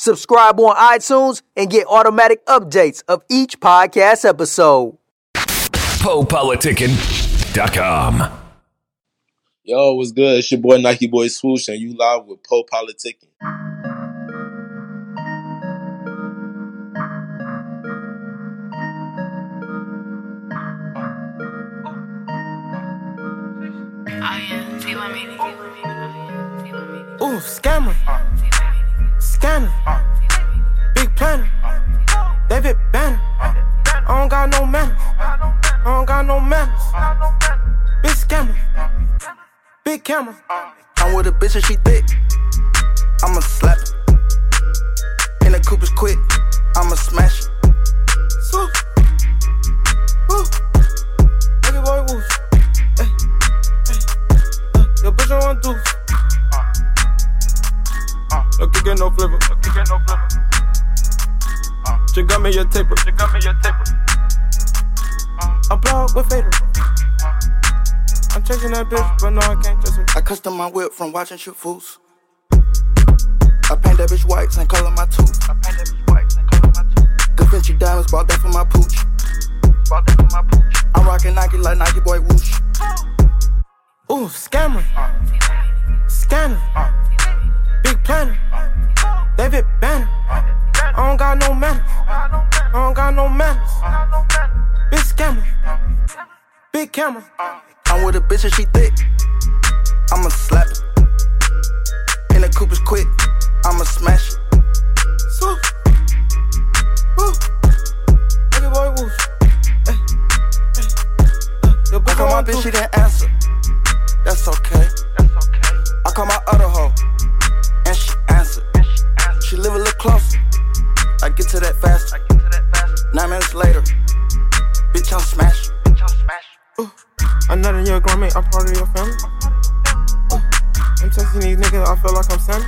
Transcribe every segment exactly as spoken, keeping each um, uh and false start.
Subscribe on iTunes and get automatic updates of each podcast episode. Po Politickin dot com. Yo, what's good? It's your boy Nike Boy Swoosh, and you live with Po Politickin. Oh, yeah. Ooh, scammer. Scanner, big planner, David Banner. I don't got no manners, I don't got no manners. Big scammer, big camera. I'm with a bitch and she thick, I'ma slap it. And the coupe is quick, I'ma smash it. Swoop, woo, nigga boy woof. Hey, hey, uh, your bitch don't want doof. No kick and no flipper. No kick and no flipper. Uh, she got me your taper. She got me your taper. Uh, I blow up with fader. Uh, I'm chasing that bitch, uh, but no, I can't chase her. I custom my whip from watching shoot fools. I paint that bitch whites and color my tooth. I paint that bitch whites and color my tooth. Da Vinci diamonds, bought that for my pooch. Bought that for my pooch. I'm rocking Nike like Nike Boy Woosh. Ooh, scammer. Uh, scammer. Uh, Big planner, David Banner. I don't got no manners, I don't got no manners. Big scammer, big camera. I'm with a bitch and she thick, I'ma slap it. And the coupe is quick, I'ma smash it. Swoop, woo, nigga boy woof. Hey, hey, your bitch I call my bitch, she didn't answer. That's okay. That's okay. I call my other hoe. And she answered. She live a little closer. I get to that faster. Nine minutes later, bitch, I'm smashed. I'm not in your grandma, I'm part of your family. Ooh. I'm texting these niggas, I feel like I'm Sammy.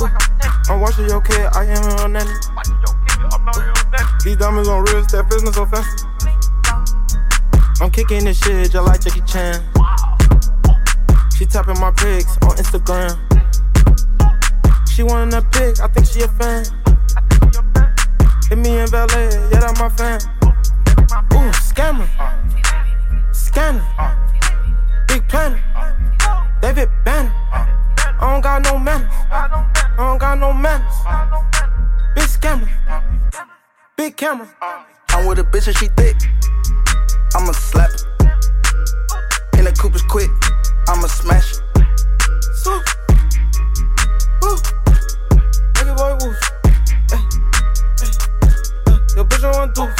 Ooh. I'm watching your kid, I am your nanny. Ooh. These diamonds on real estate, business offensive. I'm kicking this shit just like Jackie Chan. She tapping my pics on Instagram. She wantin' a pic, I think she a fan. Hit me in valet, yeah, that's my fan. Ooh, scammer, scanner, big planner, David Banner. I don't got no manners, I don't got no manners. Big scammer, big camera. I'm with a bitch and she thick, I'ma slap it. And the coupe is quick, I'ma smash it. Swoop, woo. Boy, woof. Hey, hey, uh, your bitch don't want doof.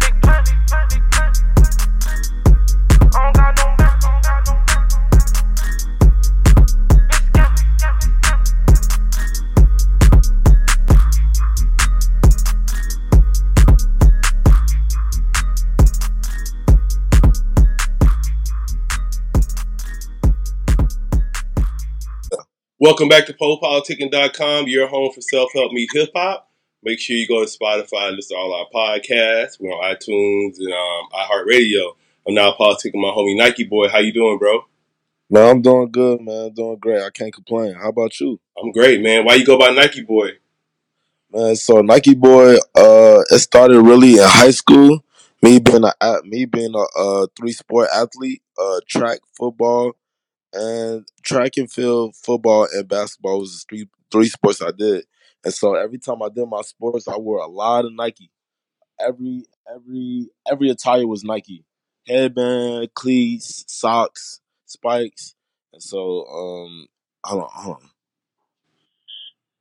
Big plan, big plan, big plan. I don't got no man, I don't got no man. Big scam, big scam, big scam. Welcome back to Po Politickin dot com, your home for self-help meet hip-hop. Make sure you go to Spotify and listen to all our podcasts. We're on iTunes and um, iHeartRadio. I'm now politicking my homie Nike Boy. How you doing, bro? Man, I'm doing good, man. I'm doing great. I can't complain. How about you? I'm great, man. Why you go by Nike Boy? Man, so Nike Boy, uh, it started really in high school. Me being a, me being a, a three-sport athlete, uh, track, football, and track and field, football, and basketball was the three, three sports I did. And so every time I did my sports, I wore a lot of Nike. Every every every attire was Nike. Headband, cleats, socks, spikes. And so, um, hold on, hold on.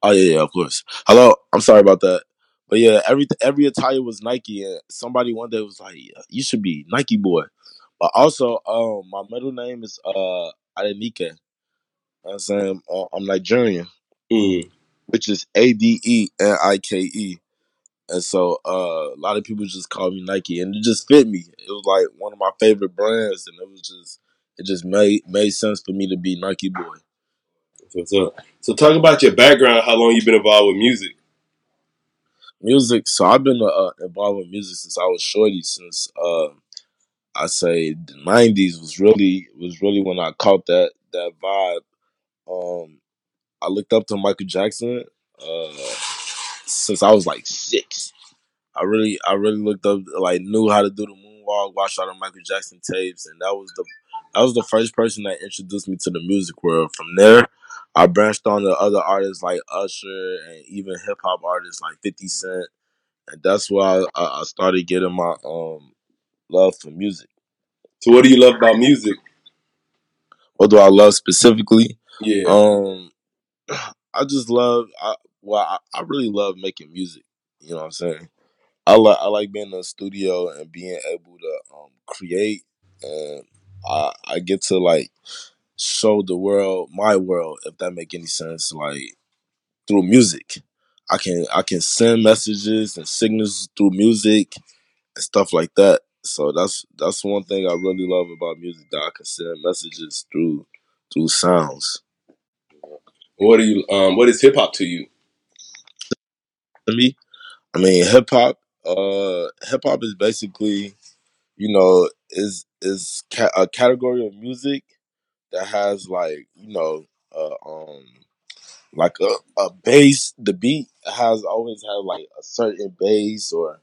Oh, yeah, yeah, of course. Hello, I'm sorry about that. But, yeah, every, every attire was Nike. And somebody one day was like, yeah, you should be Nike Boy. But also, um, my middle name is... uh. Adenike. You know what I'm saying? I'm Nigerian. Mm. which is A D E N I K E. And so uh, a lot of people just called me Nike, and it just fit me. It was like one of my favorite brands, and it was just it just made made sense for me to be Nike Boy. So, so talk about your background, how long you've been involved with music. Music, so I've been uh, involved with music since I was shorty, since uh, I say the nineties was really was really when I caught that that vibe. Um, I looked up to Michael Jackson uh, since I was like six. I really I really looked up, like knew how to do the moonwalk, watched all the Michael Jackson tapes, and that was the that was the first person that introduced me to the music world. From there, I branched on to other artists like Usher and even hip hop artists like fifty cent, and that's why I, I started getting my um, love for music. So, what do you love about music? What do I love specifically? Yeah, um, I just love. I, well, I, I really love making music. You know what I'm saying? I like I like being in the studio and being able to um, create, and I I get to like. show the world my world, if that make any sense, like through music. I can I can send messages and signals through music and stuff like that. So that's that's one thing I really love about music, that I can send messages through through sounds. What do you um what is hip hop to you? To me? I mean hip hop uh hip hop is basically, you know, is is ca- a category of music that has like, you know, uh, um, like a, a bass. The beat has always had like a certain bass or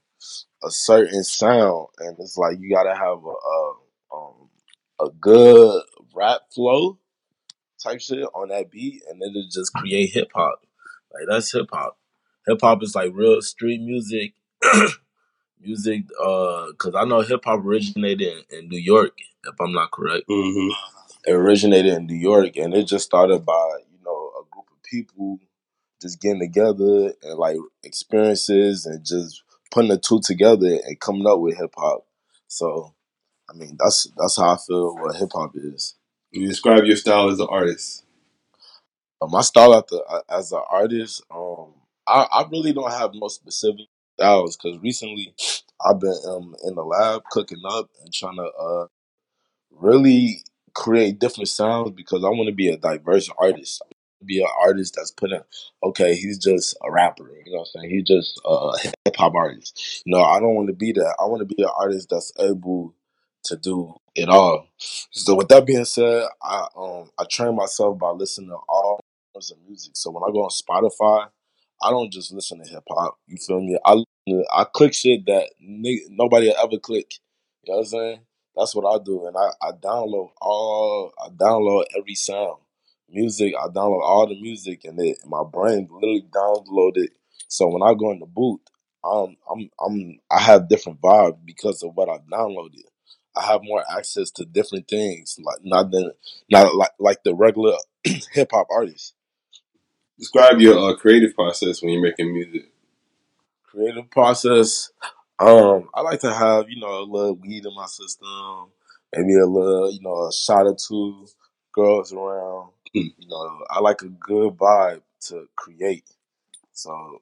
a certain sound, and it's like you gotta have a a, um, a good rap flow type shit on that beat, and then it just create hip hop. Like that's hip hop. Hip hop is like real street music, music. Uh, cause I know hip hop originated in, in New York, if I'm not correct. Mm-hmm. It originated in New York, and it just started by, you know, a group of people just getting together and, like, experiences and just putting the two together and coming up with hip-hop. So, I mean, that's that's how I feel what hip-hop is. You describe your style as an artist. Uh, my style at the, as an artist, um, I, I really don't have no specific styles, because recently I've been um, in the lab cooking up and trying to uh, really... create different sounds, because I want to be a diverse artist. I want to be an artist that's putting, okay, he's just a rapper, you know what I'm saying? He's just a hip-hop artist. You know, I don't want to be that. I want to be an artist that's able to do it all. So with that being said, I um I train myself by listening to all forms of music. So when I go on Spotify, I don't just listen to hip-hop, you feel me? I I click shit that n- nobody will ever click, you know what I'm saying? That's what I do, and I, I download all, I download every sound. Music, I download all the music, and it, my brain literally downloaded. So when I go in the booth, um, I'm, I'm, I have different vibes because of what I've downloaded. I have more access to different things, like not than, not like like the regular hip hop artist. Describe your uh, creative process when you're making music. Creative process. Um, I like to have, you know, a little weed in my system, maybe a little, you know, a shot or two, girls around, you know, I like a good vibe to create. So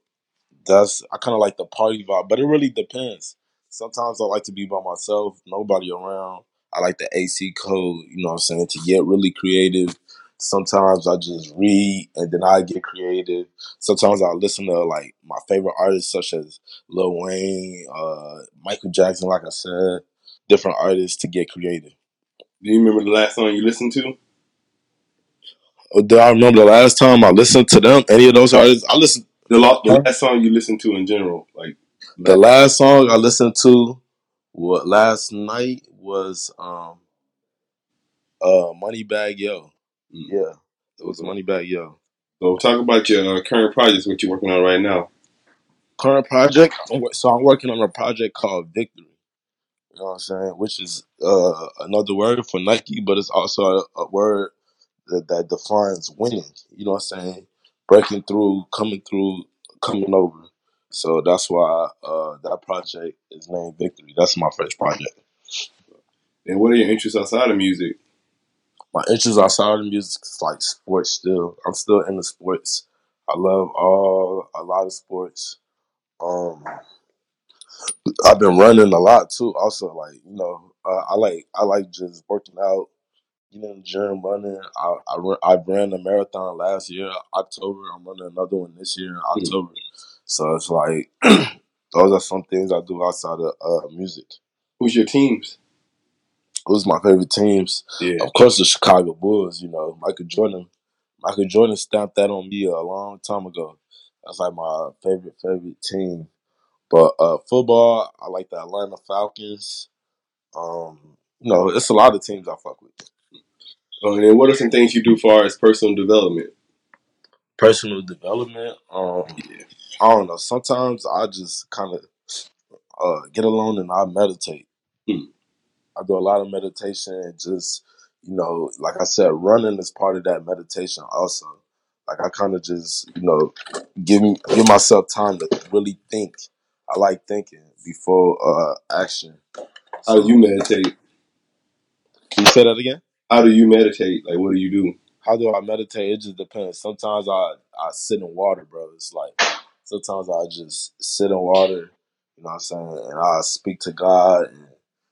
that's, I kind of like the party vibe, but it really depends. Sometimes I like to be by myself, nobody around. I like the A C code, you know what I'm saying, to get really creative. Sometimes I just read and then I get creative. Sometimes I listen to like my favorite artists such as Lil Wayne, uh, Michael Jackson, like I said, different artists to get creative. Do you remember the last song you listened to? Oh, do I remember the last time I listened to them? Any of those artists? I listened the, lo- the last song you listened to in general, like the last song I listened to what last night was um, uh, Moneybagg Yo. Yeah, it was Moneybagg Yo. So talk about your uh, current projects, what you're working on right now. Current project? So I'm working on a project called Victory, you know what I'm saying, which is uh, another word for Nike, but it's also a, a word that, that defines winning, you know what I'm saying, breaking through, coming through, coming over. So that's why uh, that project is named Victory. That's my first project. And what are your interests outside of music? My interests outside of music is like sports still. I'm still into sports. I love all a lot of sports. Um, I've been running a lot too. Also, like you know, uh, I like I like just working out. You know, gym running. I I, run, I ran a marathon last year, October. I'm running another one this year, October. So it's like those are some things I do outside of uh, music. Who's your teams? Who's my favorite teams? Yeah. Of course, the Chicago Bulls. You know, Michael Jordan. Michael Jordan stamped that on me a long time ago. That's like my favorite favorite team. But uh, football, I like the Atlanta Falcons. Um, you know, it's a lot of teams I fuck with. Okay, and what are some things you do as far as personal development? Personal development? Um, yeah. I don't know. Sometimes I just kind of uh, get alone and I meditate. Hmm. I do a lot of meditation and just, you know, like I said, running is part of that meditation also. Like I kind of just, you know, give me, give myself time to really think. I like thinking before uh, action. So, how do you meditate? Can you say that again? How do you meditate? Like, what do you do? How do I meditate? It just depends. Sometimes I, I sit in water, bro. It's like sometimes I just sit in water, you know what I'm saying? And I speak to God. And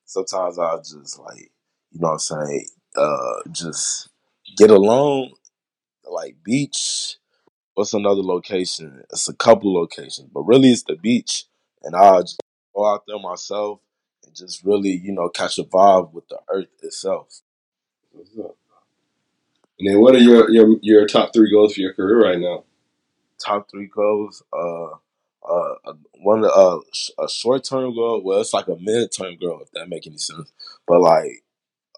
sometimes I just like, you know what I'm saying, uh, just get alone, like beach. What's another location? It's a couple locations, but really it's the beach. And I just go out there myself and just really, you know, catch a vibe with the earth itself. What's up? And then what are your, your your top three goals for your career right now? Top three goals? Uh, uh, one uh, a short-term goal. Well, it's like a mid-term goal, if that make any sense. But, like,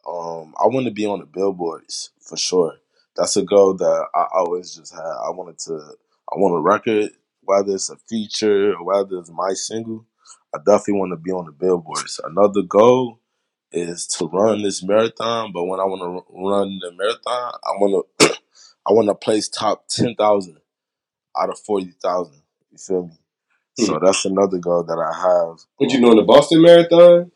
um, I want to be on the billboards for sure. That's a goal that I always just had. I wanted to – I want a record – whether it's a feature or whether it's my single, I definitely want to be on the billboards. Another goal is to run this marathon, but when I want to run the marathon, I want to I want to place top ten thousand out of forty thousand. You feel me? Hmm. So that's another goal that I have. What you doing, the Boston Marathon?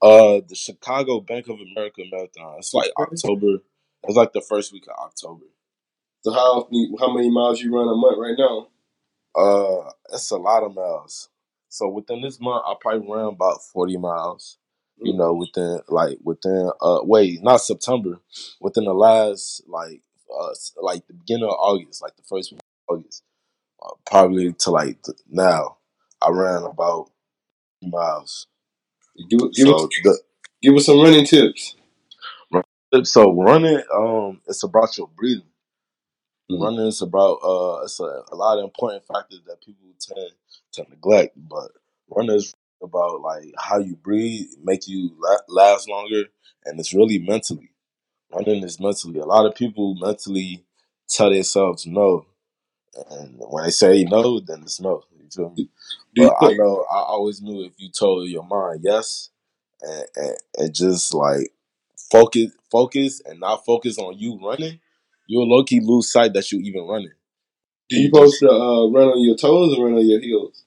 Uh, the Chicago Bank of America Marathon. It's like October. It's like the first week of October. So how how many miles you run a month right now? Uh, it's a lot of miles. So within this month, I probably ran about forty miles. You know, within like within uh, wait, not September. Within the last like uh, like the beginning of August, like the first week of August, uh, probably to like the, now, I ran about miles. Give, give, so us, the, give us some running tips. So running, um, it's about your breathing. Mm-hmm. Running is about uh, it's a, a lot of important factors that people tend to neglect, but running is about like how you breathe, make you la- last longer, and it's really mentally. Running is mentally. A lot of people mentally tell themselves no, and when they say no, then it's no. You feel me? But you I know I always knew if you told your mind yes, and, and, and just like focus, focus, and not focus on you running. You'll low-key lose sight that you even running. Do you supposed to uh, run on your toes or run on your heels?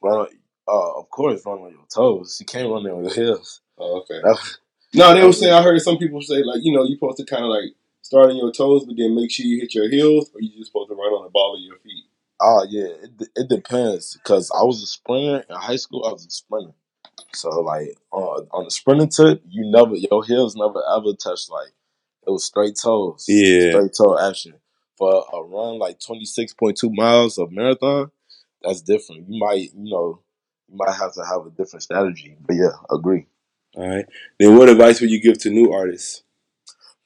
Run on, uh, of course, run on your toes. You can't run on your heels. Oh, okay. Was, no, they would say, I heard some people say, like, you know, you're supposed to kind of, like, start on your toes, but then make sure you hit your heels, or you're just supposed to run on the ball of your feet? Oh, uh, yeah. It, it depends, because I was a sprinter. In high school, I was a sprinter. So, like, uh, on the sprinting tip, you never, your heels never, ever touch, like, it was straight toes. Yeah. Straight toe action. For a run like twenty-six point two miles of marathon, that's different. You might, you know, you might have to have a different strategy. But yeah, agree. All right. Then what advice would you give to new artists?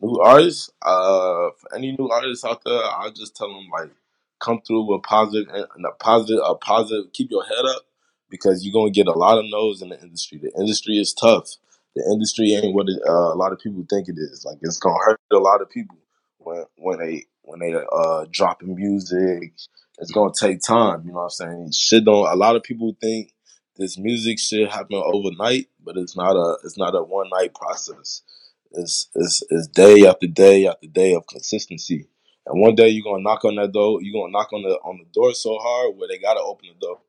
New artists? Uh, for any new artists out there, I'll just tell them, like, come through with positive, and a positive, a positive, keep your head up because you're going to get a lot of no's in the industry. The industry is tough. The industry ain't what it, uh, a lot of people think it is. Like it's gonna hurt a lot of people when when they when they uh, dropping music. It's gonna take time. You know what I'm saying? Shit don't. A lot of people think this music shit happen overnight, but it's not a it's not a one night process. It's it's it's day after day after day of consistency. And one day you're gonna knock on that door. You're gonna knock on the on the door so hard where they gotta open the door.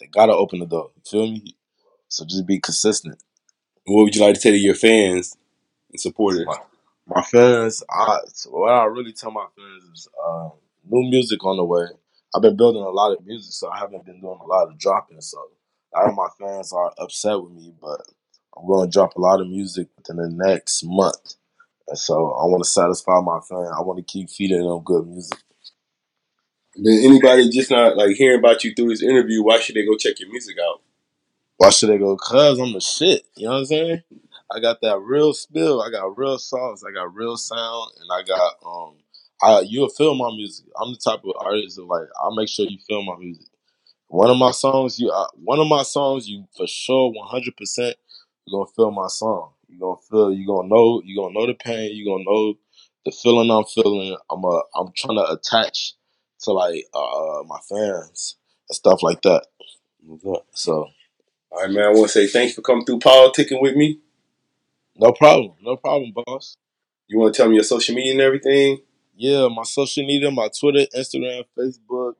They gotta open the door. You feel me? So just be consistent. What would you like to say to your fans and supporters? My, my fans, I, what I really tell my fans is, um, new music on the way. I've been building a lot of music, so I haven't been doing a lot of dropping. So a lot of my fans are upset with me, but I'm going to drop a lot of music within the next month. And so I want to satisfy my fans. I want to keep feeding them good music. Did anybody just not like hearing about you through this interview, why should they go check your music out? Why should they go? Because I'm the shit. You know what I'm saying? I got that real spill. I got real songs. I got real sound. And I got, um, I, you'll feel my music. I'm the type of artist that, like, I'll make sure you feel my music. One of my songs, you, uh, one of my songs, you for sure, one hundred percent, you're gonna feel my song. You're gonna feel, you're gonna know, you're gonna know the pain. You're gonna know the feeling I'm feeling. I'm a, I'm trying to attach to like uh, my fans and stuff like that. So, all right, man. I want to say thanks for coming through politicking with me. No problem, no problem, boss. You want to tell me your social media and everything? Yeah, my social media, my Twitter, Instagram, Facebook,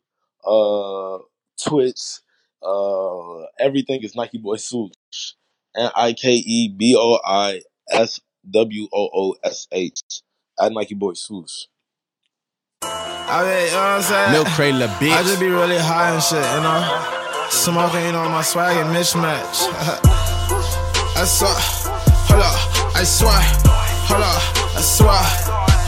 uh. Twitch, uh, everything is Nike Boy Swoosh. N I K E B O I S W O O S H. At Nike Boy Swoosh. I mean, you know what I'm saying? Milk crate, la bitch. I just be really high and shit, you know? Smoking, you know, my swag and mismatch. I swear, hold up, I swear, hold up, I swear,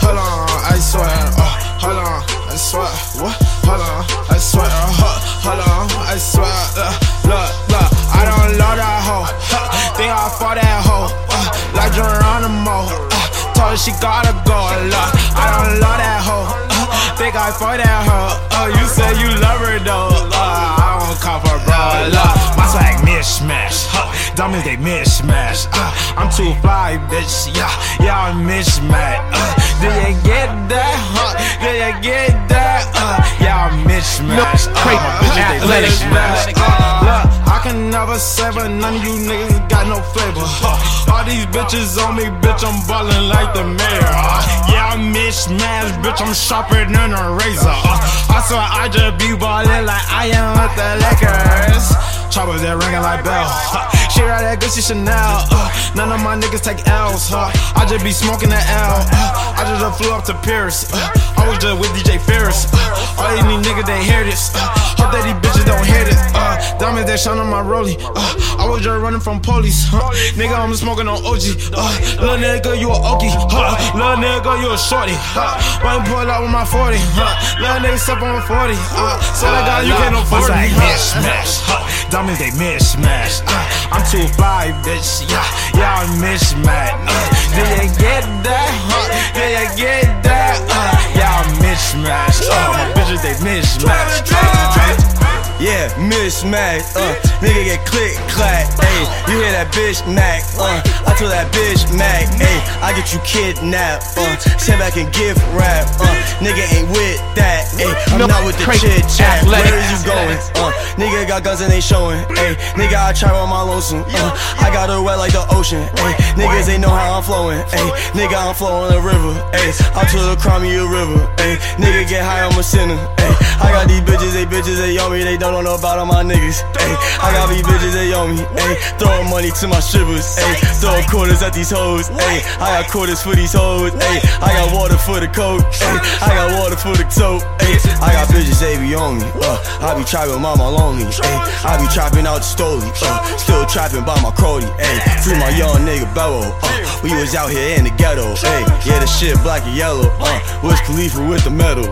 hold on, I swear, oh, hold on, I swear, what? Hold on, I swear, hold on, I swear, uh, look, look, I don't love that hoe, uh, think I fought that hoe, uh, like Geronimo, uh, told her she gotta go, look, I don't love that hoe, uh, think I fought that hoe, oh, you said you love her though, uh, I won't call her bro, look, my swag mishmash, huh, dummies they mishmash, uh, I'm too fly, bitch, yeah, yeah, I'm mishmash, uh, did you get that, huh, did you get that, uh, y'all mismatched, no, uh, uh, athletic match. Uh, look, I can never say, but none of you niggas got no flavor. Uh, all these bitches on me, bitch, I'm ballin' like the mayor. Uh, yeah, I'm mismatched, bitch, I'm sharper than a razor. Uh, I swear I just be ballin' like I am with the Lakers. Choppers that ringin' like bells. Uh, she ride that Gucci Chanel. Uh, none of my niggas take L's. Uh, I just be smoking that L. Uh, I just flew up to Paris. Uh, I was just with D J Ferris. Uh, all these new niggas, they hear this. Uh, hope that these bitches don't hear this. Uh, diamonds, they shine on my rollie. Uh, I was just running from police. Huh? Nigga, I'm smoking on O G. Uh, little nigga, you a okie. Huh? Little nigga, you a shorty. Huh? Might pull out with my forty. Huh? Little nigga, step on forty. Uh, so that guy, you can't afford me. Mishmash. Huh? Diamonds, they mishmash. Uh, I'm too fly, bitch. Yeah, yeah, I'm mishmash. Uh, did you get that? Huh? Did you get that? Uh, yeah, I'm mishmash. Uh, my bitches, they mishmash. Uh, yeah, mishmash. Uh, nigga get click clack. Ayy, you hear that bitch Mac? Uh, I told that bitch Mac. Ayy, I get you kidnapped. Uh, sit back and give rap. Uh, nigga ain't with that. Ayy, I'm not with the chit chat. Where is you going? Uh, nigga got guns and they showing. Ayy, nigga I try on my lotion. Uh, I got her wet like the ocean. Ayy, niggas ain't know how I'm flowing. Ayy, nigga I'm flowing the river. Ayy, I'm to the Crimea River. Ayy, nigga get high on my sinner. Ayy, I got these bitches, they bitches, they on me, they don't know about all my niggas. Ayy, I got these bitches, they on me. Ayy, throwing money to my strippers. Ayy, throwing quarters at these hoes. Ayy, I got quarters for these hoes. Ayy, I got water for the coke. Ayy, I got water for the tote. Ayy, I got bitches, they be on me. Uh, I be trapping mama lonely. Ayy, I be trapping out the stoli. Uh, still trapping by my crody. Ayy, free my young nigga Bello. Uh, we was out here in the ghetto. Ayy, yeah, the shit black and yellow. Uh, Wiz Khalifa with the metal.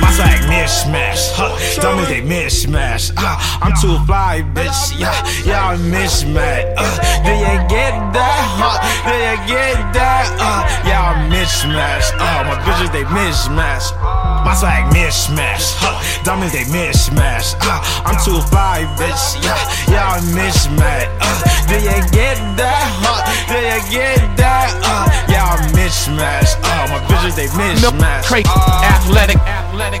My swag mishmash. Huh, dummies, they mishmash. Uh, I'm too fly, bitch. Yeah, yeah, I'm mishmash. Uh, did you get that? Huh, did you get that? Uh, yeah, I'm mishmash. Uh, my bitches, they mishmash. My swag mishmash. Huh, dummies, they mishmash. Uh, I'm too fly, bitch. Yeah, yeah, I'm mishmash. Uh, did you get that? Huh, did you get that? Uh, yeah, I'm mishmash. Uh, my bitches, they mishmash. Crazy, uh, athletic, athletic.